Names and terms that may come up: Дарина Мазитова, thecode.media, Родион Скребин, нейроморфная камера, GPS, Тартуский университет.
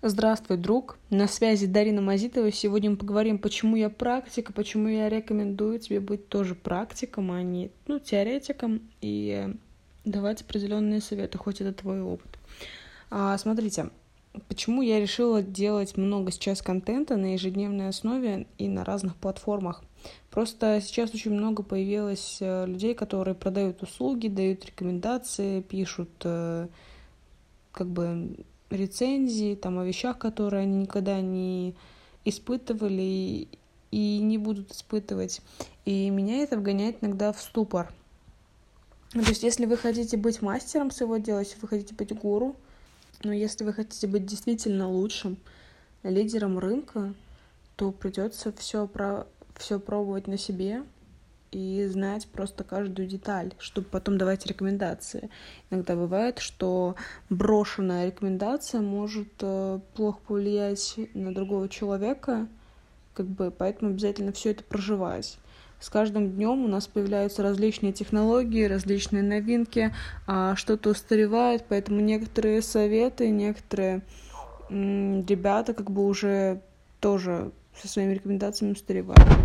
Здравствуй, друг! На связи Дарина Мазитова. Сегодня мы поговорим, почему я практик, почему я рекомендую тебе быть тоже практиком, а не теоретиком, и давать определенные советы, хоть это твой опыт. Смотрите, почему я решила делать много сейчас контента на ежедневной основе и на разных платформах. Просто сейчас очень много появилось людей, которые продают услуги, дают рекомендации, пишут рецензии, там, о вещах, которые они никогда не испытывали и не будут испытывать. И меня это вгоняет иногда в ступор. То есть, если вы хотите быть мастером своего дела, если вы хотите быть гуру, но если вы хотите быть действительно лучшим лидером рынка, то придется все пробовать на себе и знать просто каждую деталь, чтобы потом давать рекомендации. Иногда бывает, что брошенная рекомендация может плохо повлиять на другого человека, поэтому обязательно все это проживать. С каждым днем у нас появляются различные технологии, различные новинки, что-то устаревает, поэтому некоторые советы, некоторые ребята уже тоже со своими рекомендациями устаревают.